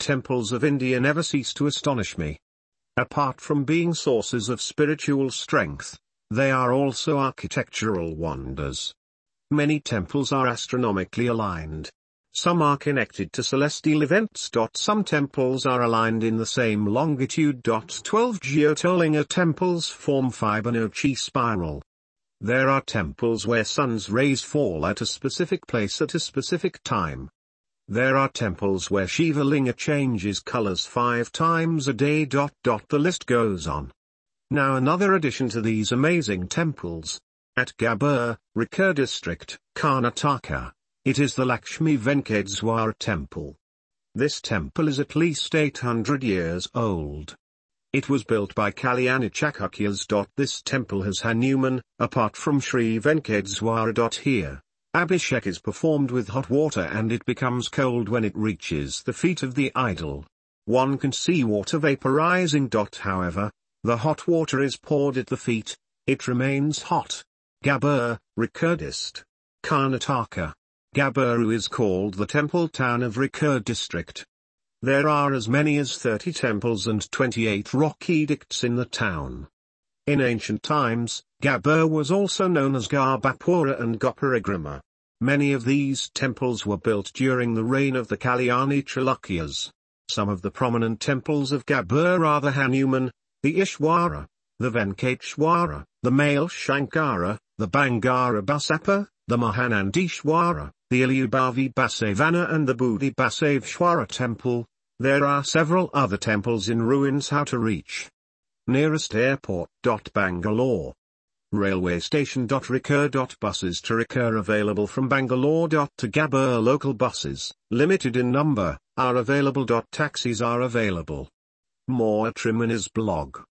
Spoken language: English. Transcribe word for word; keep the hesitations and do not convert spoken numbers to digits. temples of India never cease to astonish me. Apart from being sources of spiritual strength, they are also architectural wonders. Many temples are astronomically aligned. Some are connected to celestial events. Some temples are aligned in the same longitude. twelve Jyotirlinga temples form Fibonacci spiral. There are temples where sun's rays fall at a specific place at a specific time. There are temples where Shiva Linga changes colors five times a day. The list goes on. Now another addition to these amazing temples. At Garbhapura, Rikka district, Karnataka, it is the Lakshmi Venkateswara temple. This temple is at least eight hundred years old. It was built by Kalyani Chalukyas. This temple has Hanuman, apart from Sri Venkateswara. Here, Abhishek is performed with hot water and it becomes cold when it reaches the feet of the idol. One can see water vaporizing. However, the hot water is poured at the feet, it remains hot. Garbhapura, Rikka district, Karnataka. Garbhapura is called the temple town of Rikka district. There are as many as thirty temples and twenty-eight rock edicts in the town. In ancient times, Garbhapura was also known as Garbhapura and Goparigrama. Many of these temples were built during the reign of the Kalyani Chalukyas. Some of the prominent temples of Garbhapura are the Hanuman, the Ishwara, the Venkateshwara, the Male Shankara, the Bangara Basappa, the Mahanandishwara, the Ilubavi Basavana and the Budi Basaveshwara temple. There are several other temples in ruins. How to reach? Nearest airport. Bangalore. Railway station. Rikka. Buses to Rikka available from Bangalore. To Garbhapura local buses, limited in number, are available. Taxis are available. More at Trimani's blog.